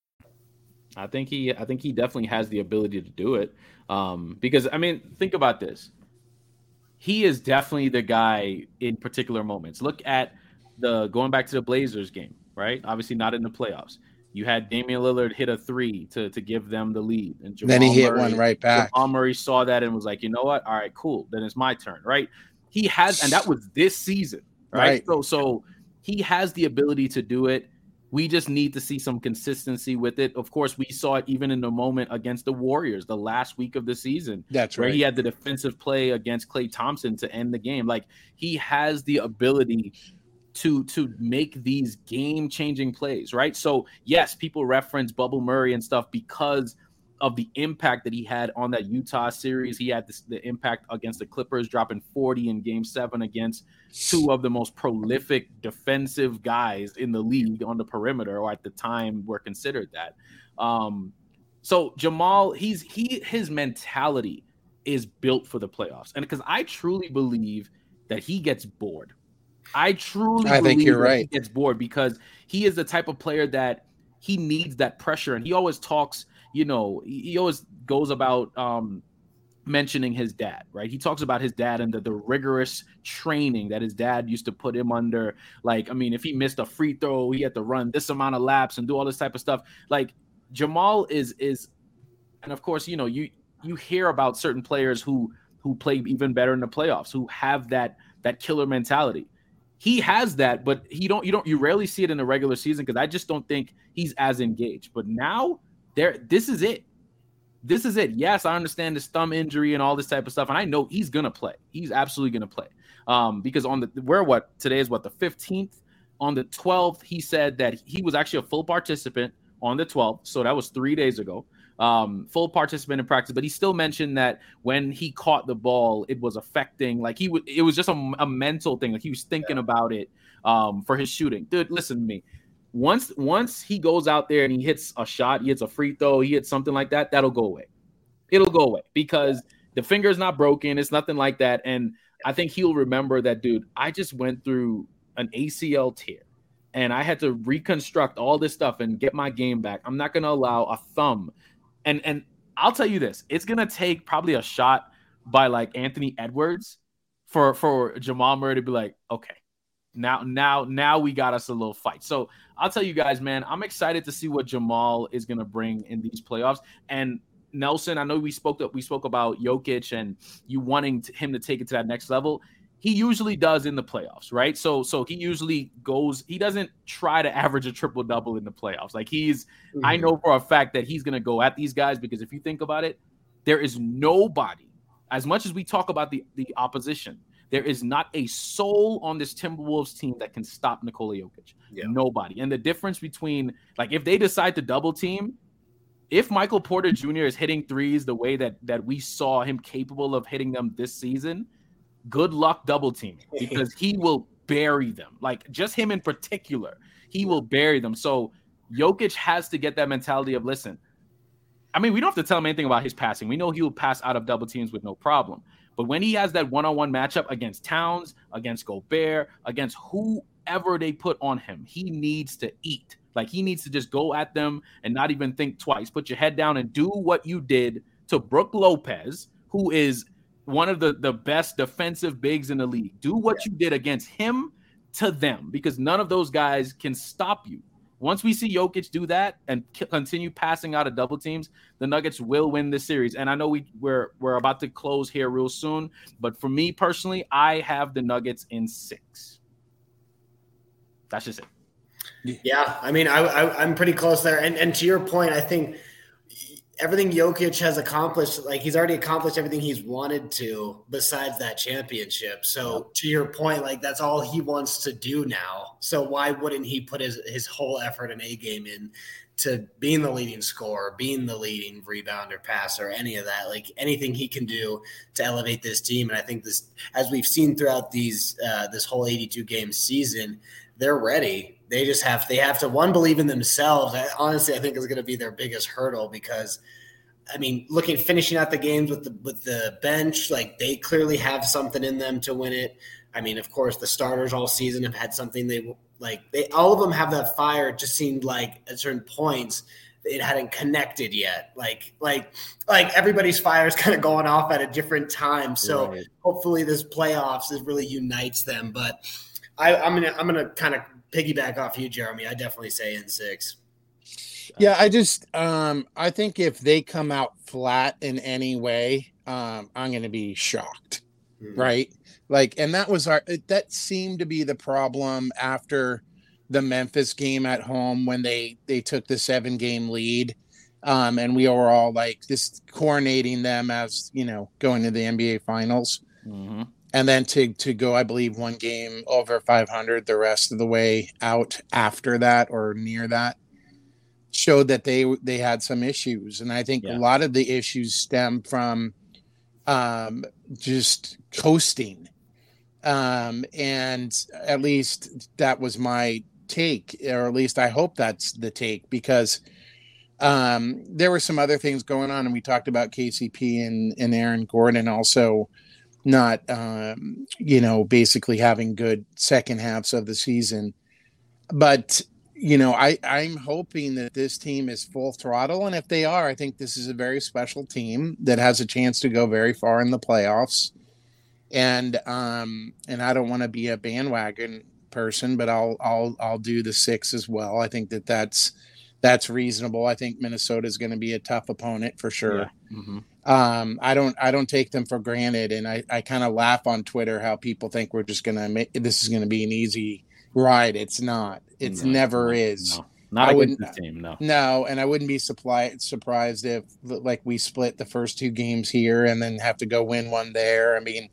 I think he, I think he definitely has the ability to do it, um, because I mean, think about this. He is definitely the guy in particular moments. Look at the going back to the Blazers game, right? Obviously, not in the playoffs. You had Damian Lillard hit a three to to give them the lead, and Jamal then he hit Murray, one right back. Jamal Murray saw that and was like, you know what? All right, cool. Then it's my turn, right? He has, and that was this season, right? right. So, so he has the ability to do it. We just need to see some consistency with it. Of course, we saw it even in the moment against the Warriors, the last week of the season. That's right. Where he had the defensive play against Klay Thompson to end the game. Like, he has the ability to to make these game-changing plays, right? So, yes, people reference Bubble Murray and stuff because of the impact that he had on that Utah series. He had this, the impact against the Clippers, dropping forty in game seven against two of the most prolific defensive guys in the league on the perimeter, or at the time were considered that. Um, so Jamal, he's, he, his mentality is built for the playoffs. And because I truly believe that he gets bored. I truly I believe think you're right. He gets bored because he is the type of player that he needs that pressure. And he always talks, you know, he always goes about um, mentioning his dad, right? He talks about his dad and the, the rigorous training that his dad used to put him under. Like, I mean, if he missed a free throw, he had to run this amount of laps and do all this type of stuff. Like, Jamal is, is, and of course, you know, you, you hear about certain players who, who play even better in the playoffs, who have that, that killer mentality. He has that, but he don't, you don't, you rarely see it in the regular season, 'cause I just don't think he's as engaged. But now, There, this is it. This is it. Yes, I understand his thumb injury and all this type of stuff, and I know he's gonna play. He's absolutely gonna play. Um, because on the we're what today is what the fifteenth. On the twelfth, he said that he was actually a full participant on the twelfth. So that was three days ago. Um, full participant in practice, but he still mentioned that when he caught the ball, it was affecting. Like he would, it was just a, a mental thing. Like he was thinking yeah. about it um, for his shooting. Dude, listen to me. Once once he goes out there and he hits a shot, he hits a free throw, he hits something like that, that'll go away. It'll go away because the finger's not broken. It's nothing like that. And I think he'll remember that, dude, I just went through an A C L tear and I had to reconstruct all this stuff and get my game back. I'm not going to allow a thumb. And, and I'll tell you this, it's going to take probably a shot by like Anthony Edwards for, for Jamal Murray to be like, okay. Now, now, now we got us a little fight. So I'll tell you guys, man, I'm excited to see what Jamal is going to bring in these playoffs. And Nelson, I know we spoke up, we spoke about Jokic and you wanting to, him to take it to that next level. He usually does in the playoffs, right? So, so he usually goes, he doesn't try to average a triple double in the playoffs. Like he's, mm-hmm. I know for a fact that he's going to go at these guys because if you think about it, there is nobody, as much as we talk about the, the opposition, there is not a soul on this Timberwolves team that can stop Nikola Jokic. Yeah. Nobody. And the difference between, like, if they decide to double team, if Michael Porter Junior is hitting threes the way that that we saw him capable of hitting them this season, good luck double teaming because he will bury them. Like, just him in particular, he will bury them. So Jokic has to get that mentality of, listen, I mean, we don't have to tell him anything about his passing. We know he will pass out of double teams with no problem. But when he has that one-on-one matchup against Towns, against Gobert, against whoever they put on him, he needs to eat. Like, he needs to just go at them and not even think twice. Put your head down and do what you did to Brooke Lopez, who is one of the, the best defensive bigs in the league. Do what yeah. you did against him to them because none of those guys can stop you. Once we see Jokic do that and c- continue passing out of double teams, the Nuggets will win this series. And I know we, we're we're about to close here real soon, but for me personally, I have the Nuggets in six. That's just it. Yeah, I mean, I, I, I'm pretty close there. And and to your point, I think everything Jokic has accomplished, like he's already accomplished everything he's wanted to besides that championship. So to your point, like that's all he wants to do now. So why wouldn't he put his, his whole effort and A game in to being the leading scorer, being the leading rebounder, passer, any of that, like anything he can do to elevate this team. And I think this, as we've seen throughout these, uh, this whole eighty-two game season, they're ready. They just have, they have to one, believe in themselves. I, honestly, I think is going to be their biggest hurdle because I mean, looking, finishing out the games with the, with the bench, like they clearly have something in them to win it. I mean, of course, the starters all season have had something they like. They all of them have that fire. It just seemed like at certain points it hadn't connected yet. Like, like, like everybody's fire is kind of going off at a different time. So right. Hopefully, this playoffs is really unites them. But I, I'm gonna I'm gonna kind of piggyback off you, Jeremy. I definitely say in six. Yeah, I just um, I think if they come out flat in any way, um, I'm gonna be shocked. Mm. Right. Like, and that was our, that seemed to be the problem after the Memphis game at home when they, they took the seven game lead. Um, and we were all like just coronating them as, you know, going to the N B A finals. Mm-hmm. And then to, to go, I believe one game over five hundred, the rest of the way out after that or near that showed that they, they had some issues. And I think yeah. a lot of the issues stem from um, just coasting. Um, and at least that was my take, or at least I hope that's the take, because um, there were some other things going on. And we talked about K C P and, and Aaron Gordon also not, um, you know, basically having good second halves of the season. But, you know, I, I'm hoping that this team is full throttle. And if they are, I think this is a very special team that has a chance to go very far in the playoffs. And um and I don't want to be a bandwagon person, but I'll I'll I'll do the six as well. I think that that's that's reasonable. I think Minnesota is going to be a tough opponent for sure. Yeah. Mm-hmm. Um, I don't I don't take them for granted, and I, I kind of laugh on Twitter how people think we're just going to make this is going to be an easy ride. It's not. It's no, never no, is. No. Not I a good team. No. No, and I wouldn't be supply, surprised if like we split the first two games here and then have to go win one there. I mean.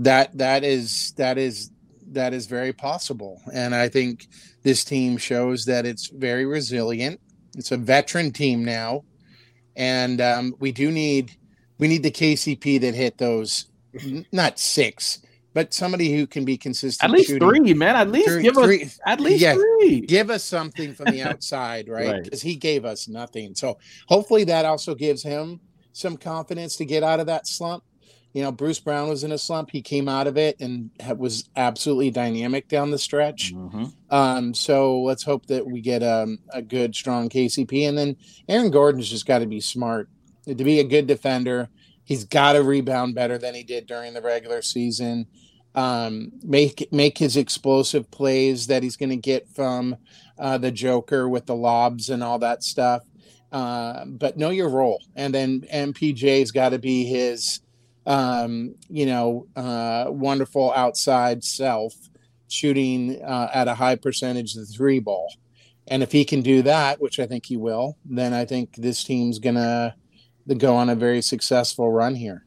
That that is that is that is very possible, and I think this team shows that it's very resilient. It's a veteran team now, and um, we do need we need the K C P that hit those not six, but somebody who can be consistent. At least shooting. three, man. At least three, give three, us at least yeah, three. Give us something from the outside, right? Because right. he gave us nothing. So hopefully that also gives him some confidence to get out of that slump. You know, Bruce Brown was in a slump. He came out of it and was absolutely dynamic down the stretch. Mm-hmm. Um, so let's hope that we get um, a good, strong K C P. And then Aaron Gordon's just got to be smart. To be a good defender, he's got to rebound better than he did during the regular season. Um, make make his explosive plays that he's going to get from uh, the Joker with the lobs and all that stuff. Uh, but know your role. And then M P J's got to be his... Um, you know, uh, wonderful outside self shooting uh, at a high percentage of the three ball. And if he can do that, which I think he will, then I think this team's going to go on a very successful run here.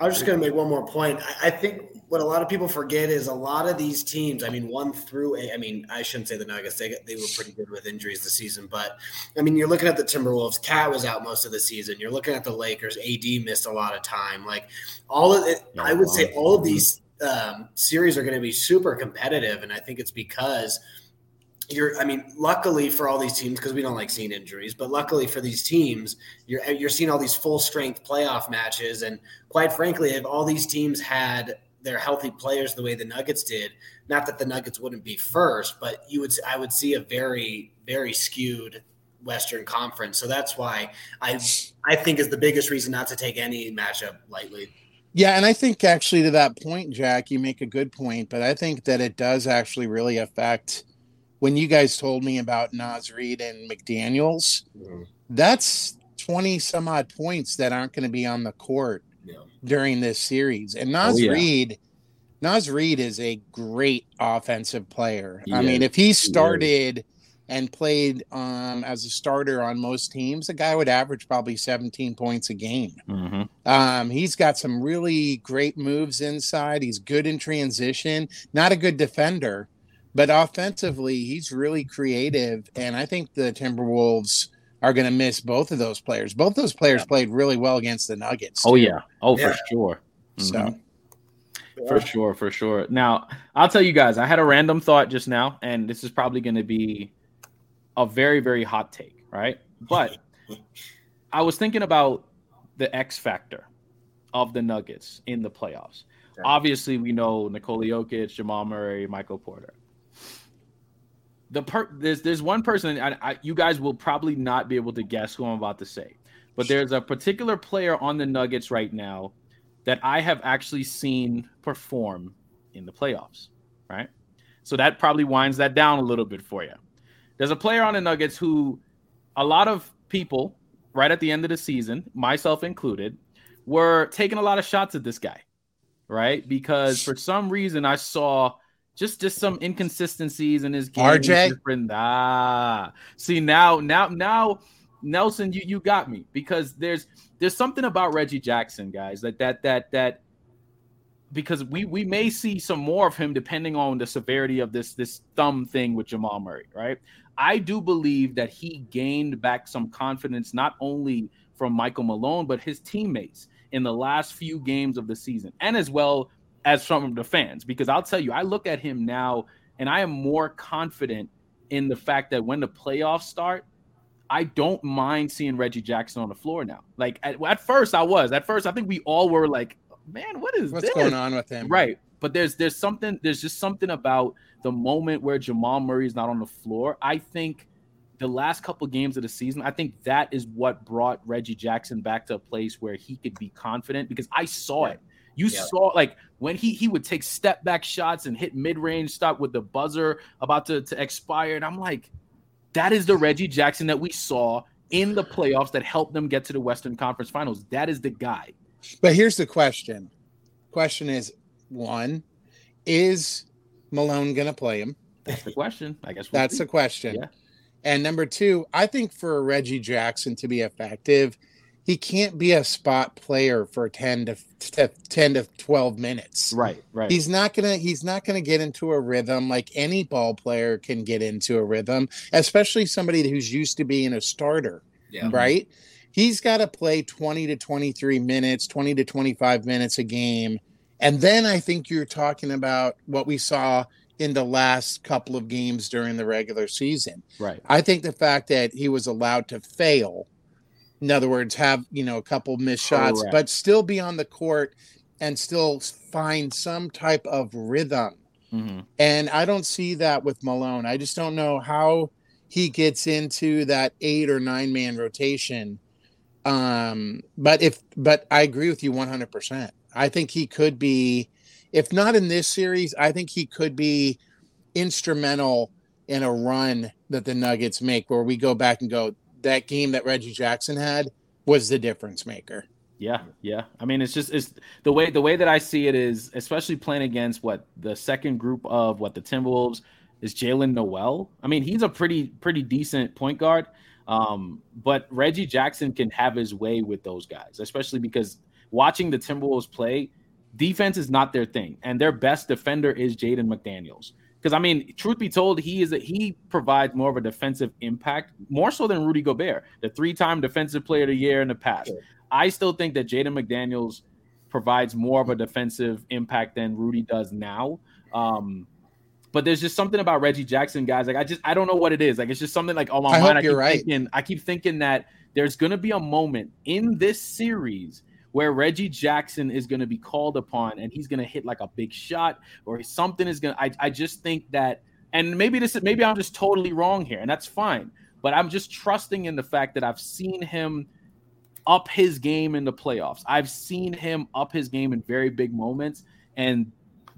I was just going to make one more point. I, I think what a lot of people forget is a lot of these teams, I mean, one through eight, I mean, I shouldn't say the Nuggets. They, they were pretty good with injuries this season. But, I mean, you're looking at the Timberwolves. Cat was out most of the season. You're looking at the Lakers. A D missed a lot of time. Like, all of it, I would say all of these um, series are going to be super competitive. And I think it's because you're, I mean, luckily for all these teams, because we don't like seeing injuries, but luckily for these teams, you're you're seeing all these full strength playoff matches. And quite frankly, if all these teams had their healthy players the way the Nuggets did, not that the Nuggets wouldn't be first, but you would I would see a very, very skewed Western Conference. So that's why I I think is the biggest reason not to take any matchup lightly. Yeah, and I think actually to that point, Jack, you make a good point, but I think that it does actually really affect. When you guys told me about Naz Reid and McDaniels, mm-hmm. that's twenty some odd points that aren't going to be on the court yeah. during this series. And Naz oh, yeah. Reid, Naz Reid is a great offensive player. He I is. mean, if he started he and played um, as a starter on most teams, the guy would average probably seventeen points a game. Mm-hmm. Um, he's got some really great moves inside. He's good in transition, not a good defender. But offensively, he's really creative, and I think the Timberwolves are going to miss both of those players. Both those players yeah. played really well against the Nuggets. Too. Oh, yeah. Oh, yeah. for sure. Mm-hmm. So. Yeah. For sure, for sure. Now, I'll tell you guys, I had a random thought just now, and this is probably going to be a very, very hot take, right? But I was thinking about the X factor of the Nuggets in the playoffs. Yeah. Obviously, we know Nikola Jokic, Jamal Murray, Michael Porter. The per- there's there's one person, I, I, you guys will probably not be able to guess who I'm about to say, but there's a particular player on the Nuggets right now that I have actually seen perform in the playoffs, right? So that probably winds that down a little bit for you. There's a player on the Nuggets who a lot of people right at the end of the season, myself included, were taking a lot of shots at this guy, right? Because for some reason I saw just, just some inconsistencies in his game. R J? Ah, see, now, now, now, Nelson, you, you got me, because there's there's something about Reggie Jackson, guys, that that that that because we we may see some more of him depending on the severity of this this thumb thing with Jamal Murray, right? I do believe that he gained back some confidence not only from Michael Malone but his teammates in the last few games of the season, and as well as from the fans, because I'll tell you, I look at him now and I am more confident in the fact that when the playoffs start, I don't mind seeing Reggie Jackson on the floor now. Like at, at first I was, at first, I think we all were like, man, what is What's this? Going on with him? Right. But there's, there's something, there's just something about the moment where Jamal Murray is not on the floor. I think the last couple games of the season, I think that is what brought Reggie Jackson back to a place where he could be confident, because I saw yeah. it. You yeah. saw like when he, he would take step back shots and hit mid range stop with the buzzer about to, to expire. And I'm like, that is the Reggie Jackson that we saw in the playoffs that helped them get to the Western Conference Finals. That is the guy. But here's the question. Question is, one, is Malone going to play him? That's the question. I guess we'll That's see. the question. Yeah. And number two, I think for Reggie Jackson to be effective, he can't be a spot player for ten to ten to twelve minutes. Right, right. He's not going to he's not going to get into a rhythm like any ball player can get into a rhythm, especially somebody who's used to being a starter, yeah. right? He's got to play twenty to twenty-three minutes, twenty to twenty-five minutes a game. And then I think you're talking about what we saw in the last couple of games during the regular season. Right. I think the fact that he was allowed to fail, in other words, have, you know, a couple missed shots, Correct. but still be on the court and still find some type of rhythm. Mm-hmm. And I don't see that with Malone. I just don't know how he gets into that eight or nine man rotation. Um, but if, but I agree with you one hundred percent. I think he could be, if not in this series, I think he could be instrumental in a run that the Nuggets make where we go back and go, that game that Reggie Jackson had was the difference maker. Yeah. Yeah. I mean, it's just, it's the way, the way that I see it is, especially playing against what the second group of what the Timberwolves is, Jalen Noel. I mean, he's a pretty, pretty decent point guard. Um, but Reggie Jackson can have his way with those guys, especially because watching the Timberwolves play, defense is not their thing. And their best defender is Jaden McDaniels. Because, I mean, truth be told, he is a, he provides more of a defensive impact, more so than Rudy Gobert, the three-time defensive player of the year in the past. Sure. I still think that Jaden McDaniels provides more of a defensive impact than Rudy does now. Um, but there's just something about Reggie Jackson, guys. Like, I just – I don't know what it is. Like, it's just something, like, on my I mind, I keep, right. thinking, I keep thinking that there's going to be a moment in this series – where Reggie Jackson is going to be called upon and he's going to hit like a big shot or something is going to, I, I just think that, and maybe this is, maybe I'm just totally wrong here and that's fine, but I'm just trusting in the fact that I've seen him up his game in the playoffs. I've seen him up his game in very big moments. And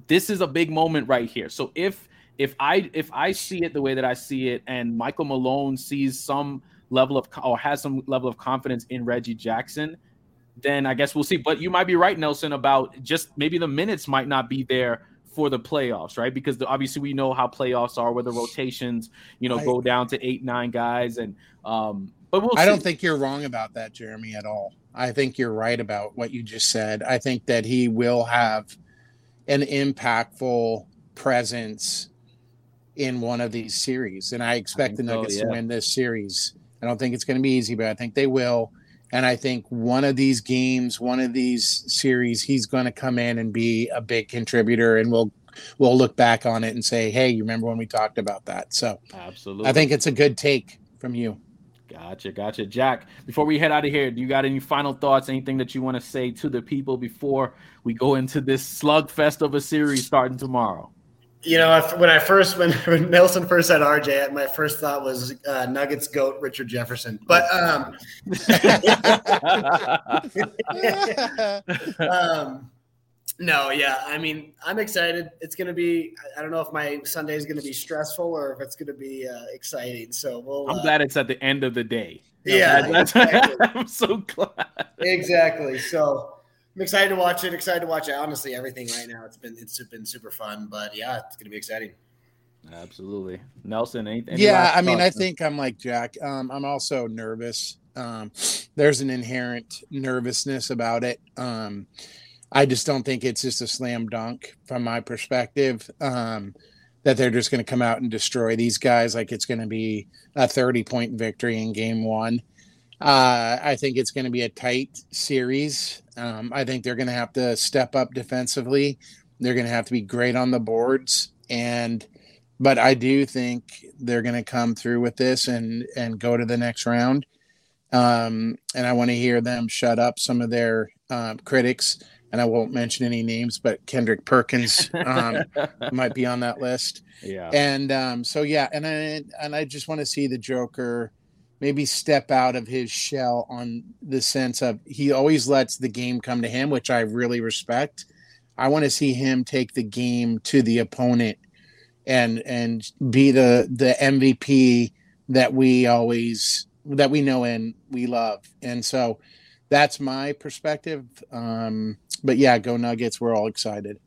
this is a big moment right here. So if, if I, if I see it the way that I see it and Michael Malone sees some level of, or has some level of confidence in Reggie Jackson, then I guess we'll see. But you might be right, Nelson, about just maybe the minutes might not be there for the playoffs, right? Because the, obviously we know how playoffs are where the rotations, you know, I, go down to eight, nine guys. And um, but we'll I see. Don't think you're wrong about that, Jeremy, at all. I think you're right about what you just said. I think that he will have an impactful presence in one of these series. And I expect I the Nuggets so, yeah. to win this series. I don't think it's going to be easy, but I think they will. And I think one of these games, one of these series, he's going to come in and be a big contributor, and we'll we'll look back on it and say, hey, you remember when we talked about that? So absolutely, I think it's a good take from you. Gotcha, gotcha. Jack, before we head out of here, do you got any final thoughts, anything that you want to say to the people before we go into this slugfest of a series starting tomorrow? You know, when I first, when, when Nelson first said R J, my first thought was uh, Nuggets GOAT Richard Jefferson. But um, um, no, yeah, I mean, I'm excited. It's going to be, I don't know if my Sunday is going to be stressful or if it's going to be uh, exciting. So we'll, I'm uh, glad it's at the end of the day. No, yeah, glad. Exactly. I'm so glad. Exactly. So. I'm excited to watch it. Excited to watch it. Honestly, everything right now. It's been it's been super fun, but yeah, it's gonna be exciting. Absolutely, Nelson. Any, any yeah, I mean, thoughts? I think I'm like Jack. Um, I'm also nervous. Um, there's an inherent nervousness about it. Um, I just don't think it's just a slam dunk from my perspective. Um, that they're just gonna come out and destroy these guys. Like it's gonna be a thirty point victory in game one. Uh, I think it's going to be a tight series. Um, I think they're going to have to step up defensively. They're going to have to be great on the boards. And, but I do think they're going to come through with this and, and go to the next round. Um, and I want to hear them shut up some of their uh, critics. And I won't mention any names, but Kendrick Perkins um, might be on that list. Yeah. And um, so, yeah. And I, and I just want to see the Joker maybe step out of his shell on the sense of he always lets the game come to him, which I really respect. I want to see him take the game to the opponent and and be the the M V P that we always that we know and we love. And so that's my perspective. Um, but yeah, go Nuggets. We're all excited.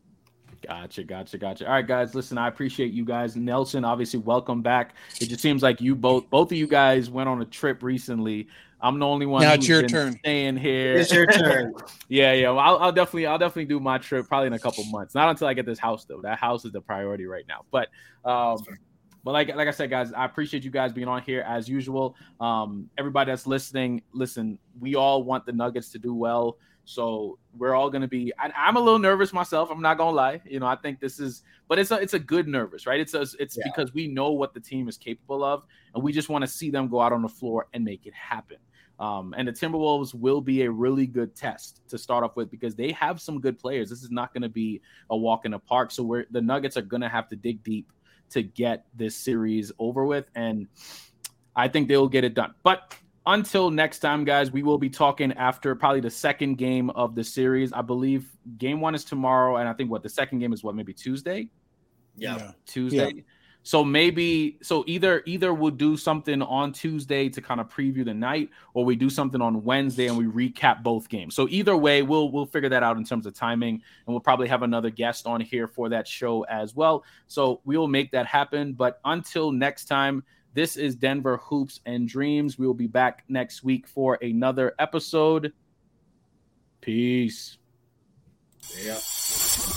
Gotcha, gotcha, gotcha. All right, guys, listen, I appreciate you guys. Nelson, obviously, welcome back. It just seems like you both, both of you guys went on a trip recently. I'm the only one now who's it's your been turn. Staying here. It's your turn. yeah, yeah. Well, I'll, I'll definitely, I'll definitely do my trip probably in a couple months. Not until I get this house though. That house is the priority right now. But, um, but like, like I said, guys, I appreciate you guys being on here as usual. Um, everybody that's listening, listen, we all want the Nuggets to do well. So we're all going to be, I, I'm a little nervous myself. I'm not going to lie. You know, I think this is, but it's a, it's a good nervous, right? It's a, it's yeah. because we know what the team is capable of and we just want to see them go out on the floor and make it happen. Um, and the Timberwolves will be a really good test to start off with because they have some good players. This is not going to be a walk in the park. So we're, the Nuggets are going to have to dig deep to get this series over with. And I think they'll get it done. But until next time, guys, we will be talking after probably the second game of the series. I believe game one is tomorrow, and I think what the second game is what maybe Tuesday. Yeah, yeah. Tuesday. Yeah. So maybe so either either we'll do something on Tuesday to kind of preview the night, or we do something on Wednesday and we recap both games. So either way, we'll we'll figure that out in terms of timing, and we'll probably have another guest on here for that show as well. So we will make that happen. But until next time. This is Denver Hoops and Dreams. We will be back next week for another episode. Peace. Yeah.